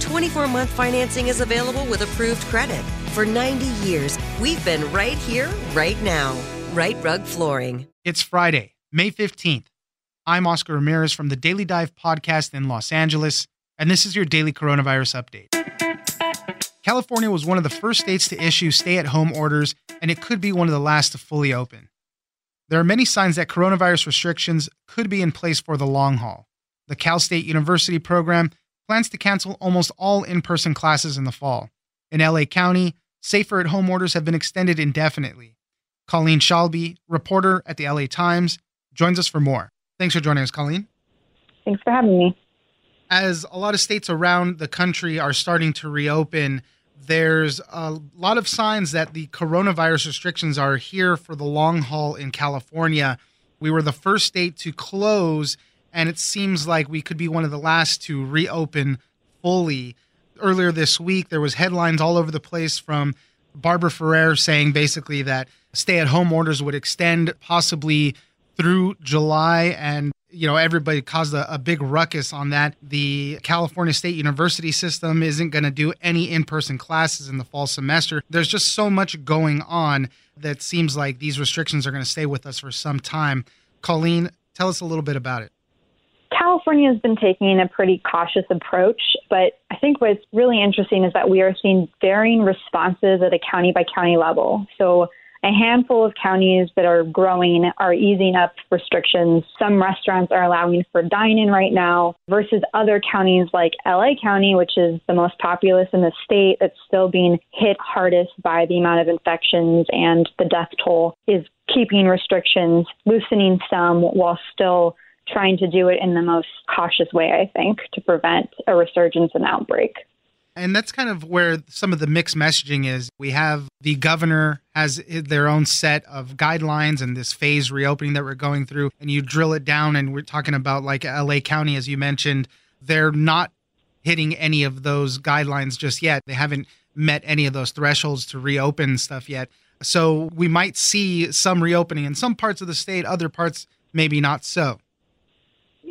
24-month financing is available with approved credit. For 90 years, we've been right here, right now. Right Rug Flooring. It's Friday, May 15th. I'm Oscar Ramirez from the Daily Dive podcast in Los Angeles, and this is your daily coronavirus update. California was one of the first states to issue stay-at-home orders, and it could be one of the last to fully open. There are many signs that coronavirus restrictions could be in place for the long haul. The Cal State University program plans to cancel almost all in-person classes in the fall. In L.A. County, safer-at-home orders have been extended indefinitely. Colleen Shalby, reporter at the L.A. Times, joins us for more. Thanks for joining us, Colleen. Thanks for having me. As a lot of states around the country are starting to reopen, there's a lot of signs that the coronavirus restrictions are here for the long haul in California. We were the first state to close, and it seems like we could be one of the last to reopen fully. Earlier this week, there was headlines all over the place from Barbara Ferrer saying basically that stay-at-home orders would extend possibly through July, and everybody caused a big ruckus on that. The California State University system isn't going to do any in-person classes in the fall semester. There's just so much going on that seems like these restrictions are going to stay with us for some time. Colleen, tell us a little bit about it. California has been taking a pretty cautious approach, but I think what's really interesting is that we are seeing varying responses at a county-by-county level. So a handful of counties that are growing are easing up restrictions. Some restaurants are allowing for dine-in right now versus other counties like L.A. County, which is the most populous in the state, that's still being hit hardest by the amount of infections and the death toll, is keeping restrictions, loosening some while still trying to do it in the most cautious way, I think, to prevent a resurgence and outbreak. And that's kind of where some of the mixed messaging is. We have the governor has their own set of guidelines and this phase reopening that we're going through. And you drill it down and we're talking about like L.A. County, as you mentioned, they're not hitting any of those guidelines just yet. They haven't met any of those thresholds to reopen stuff yet. So we might see some reopening in some parts of the state, other parts maybe not so.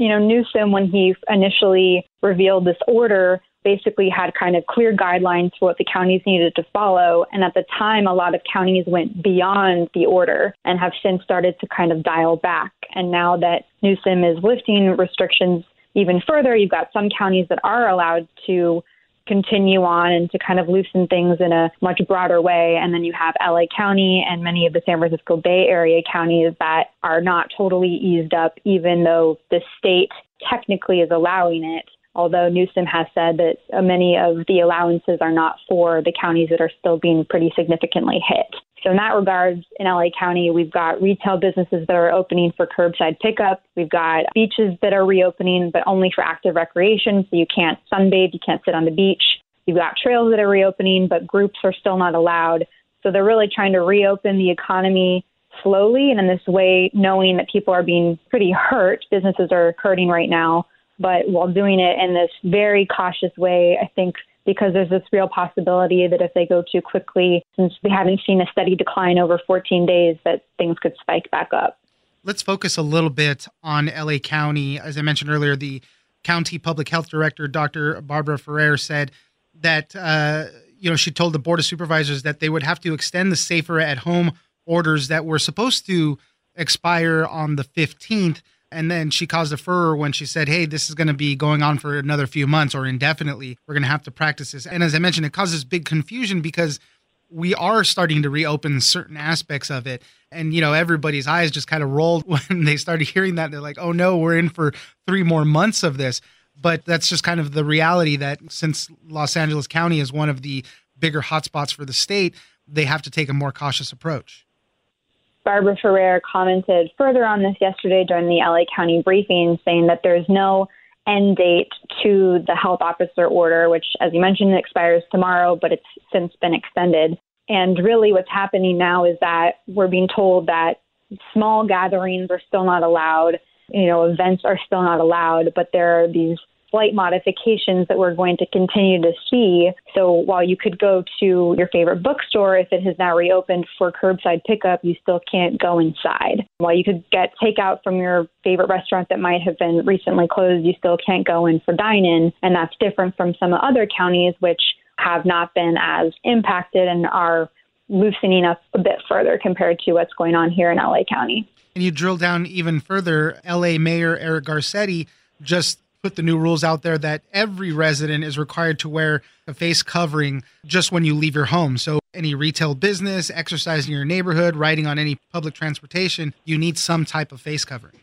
Newsom, when he initially revealed this order, basically had kind of clear guidelines for what the counties needed to follow. And at the time, a lot of counties went beyond the order and have since started to kind of dial back. And now that Newsom is lifting restrictions even further, you've got some counties that are allowed to continue on and to kind of loosen things in a much broader way. And then you have LA County and many of the San Francisco Bay Area counties that are not totally eased up, even though the state technically is allowing it. although Newsom has said that many of the allowances are not for the counties that are still being pretty significantly hit. So in that regard, in L.A. County, we've got retail businesses that are opening for curbside pickup. We've got beaches that are reopening, but only for active recreation. So you can't sunbathe, you can't sit on the beach. You've got trails that are reopening, but groups are still not allowed. So they're really trying to reopen the economy slowly. And in this way, knowing that people are being pretty hurt, businesses are hurting right now, but while doing it in this very cautious way, I think, because there's this real possibility that if they go too quickly, since we haven't seen a steady decline over 14 days, that things could spike back up. Let's focus a little bit on LA County. As I mentioned earlier, the county public health director, Dr. Barbara Ferrer, said that, she told the Board of Supervisors that they would have to extend the safer at home orders that were supposed to expire on the 15th. And then she caused a furor when she said, hey, this is going to be going on for another few months or indefinitely. We're going to have to practice this. And as I mentioned, it causes big confusion because we are starting to reopen certain aspects of it. And, everybody's eyes just kind of rolled when they started hearing that. They're like, oh, no, we're in for 3 more months of this. But that's just kind of the reality that since Los Angeles County is one of the bigger hotspots for the state, they have to take a more cautious approach. Barbara Ferrer commented further on this yesterday during the LA County briefing, saying that there's no end date to the health officer order, which, as you mentioned, expires tomorrow, but it's since been extended. And really what's happening now is that we're being told that small gatherings are still not allowed, events are still not allowed, but there are these slight modifications that we're going to continue to see. So while you could go to your favorite bookstore, if it has now reopened for curbside pickup, you still can't go inside. While you could get takeout from your favorite restaurant that might have been recently closed, you still can't go in for dine-in. And that's different from some other counties which have not been as impacted and are loosening up a bit further compared to what's going on here in LA County. And you drill down even further, LA Mayor Eric Garcetti just put the new rules out there that every resident is required to wear a face covering just when you leave your home. So any retail business, exercising in your neighborhood, riding on any public transportation, you need some type of face covering.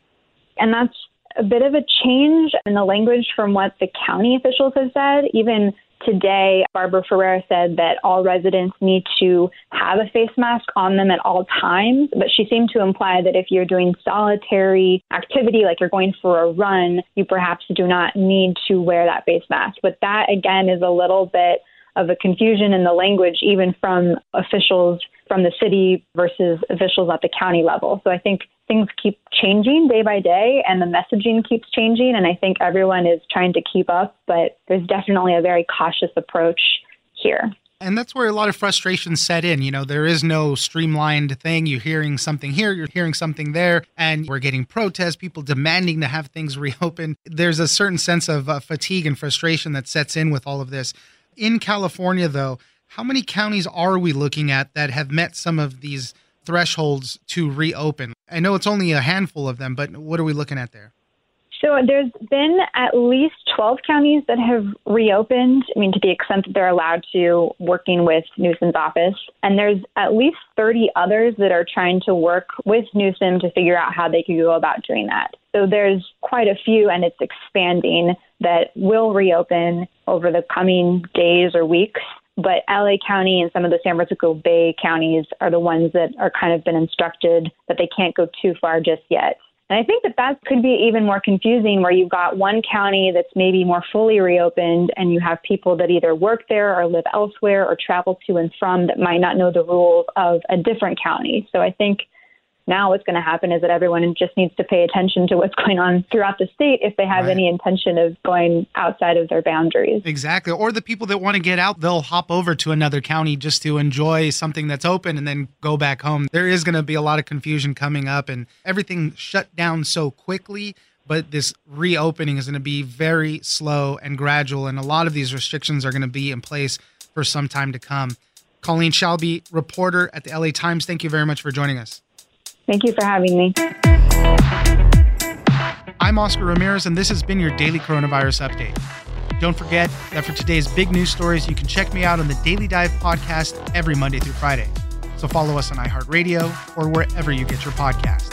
And that's a bit of a change in the language from what the county officials have said. Even today, Barbara Ferrer said that all residents need to have a face mask on them at all times, but she seemed to imply that if you're doing solitary activity, like you're going for a run, you perhaps do not need to wear that face mask. But that, again, is a little bit of a confusion in the language, even from officials from the city versus officials at the county level. So I think things keep changing day by day and the messaging keeps changing. And I think everyone is trying to keep up, but there's definitely a very cautious approach here. And that's where a lot of frustration set in. There is no streamlined thing. You're hearing something here, you're hearing something there, and we're getting protests, people demanding to have things reopened. There's a certain sense of fatigue and frustration that sets in with all of this. In California, though, how many counties are we looking at that have met some of these thresholds to reopen? I know it's only a handful of them, but what are we looking at there? So there's been at least 12 counties that have reopened, to the extent that they're allowed to, working with Newsom's office. And there's at least 30 others that are trying to work with Newsom to figure out how they could go about doing that. So there's quite a few, and it's expanding, that will reopen over the coming days or weeks. But LA County and some of the San Francisco Bay counties are the ones that are kind of been instructed that they can't go too far just yet. And I think that could be even more confusing, where you've got one county that's maybe more fully reopened and you have people that either work there or live elsewhere or travel to and from that might not know the rules of a different county. So I think now what's going to happen is that everyone just needs to pay attention to what's going on throughout the state if they have any intention of going outside of their boundaries. Exactly. Or the people that want to get out, they'll hop over to another county just to enjoy something that's open and then go back home. There is going to be a lot of confusion coming up, and everything shut down so quickly. But this reopening is going to be very slow and gradual, and a lot of these restrictions are going to be in place for some time to come. Colleen Shalby, reporter at the L.A. Times, thank you very much for joining us. Thank you for having me. I'm Oscar Ramirez, and this has been your daily coronavirus update. Don't forget that for today's big news stories, you can check me out on the Daily Dive podcast every Monday through Friday. So follow us on iHeartRadio or wherever you get your podcast.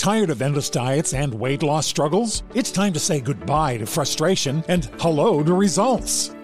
Tired of endless diets and weight loss struggles? It's time to say goodbye to frustration and hello to results.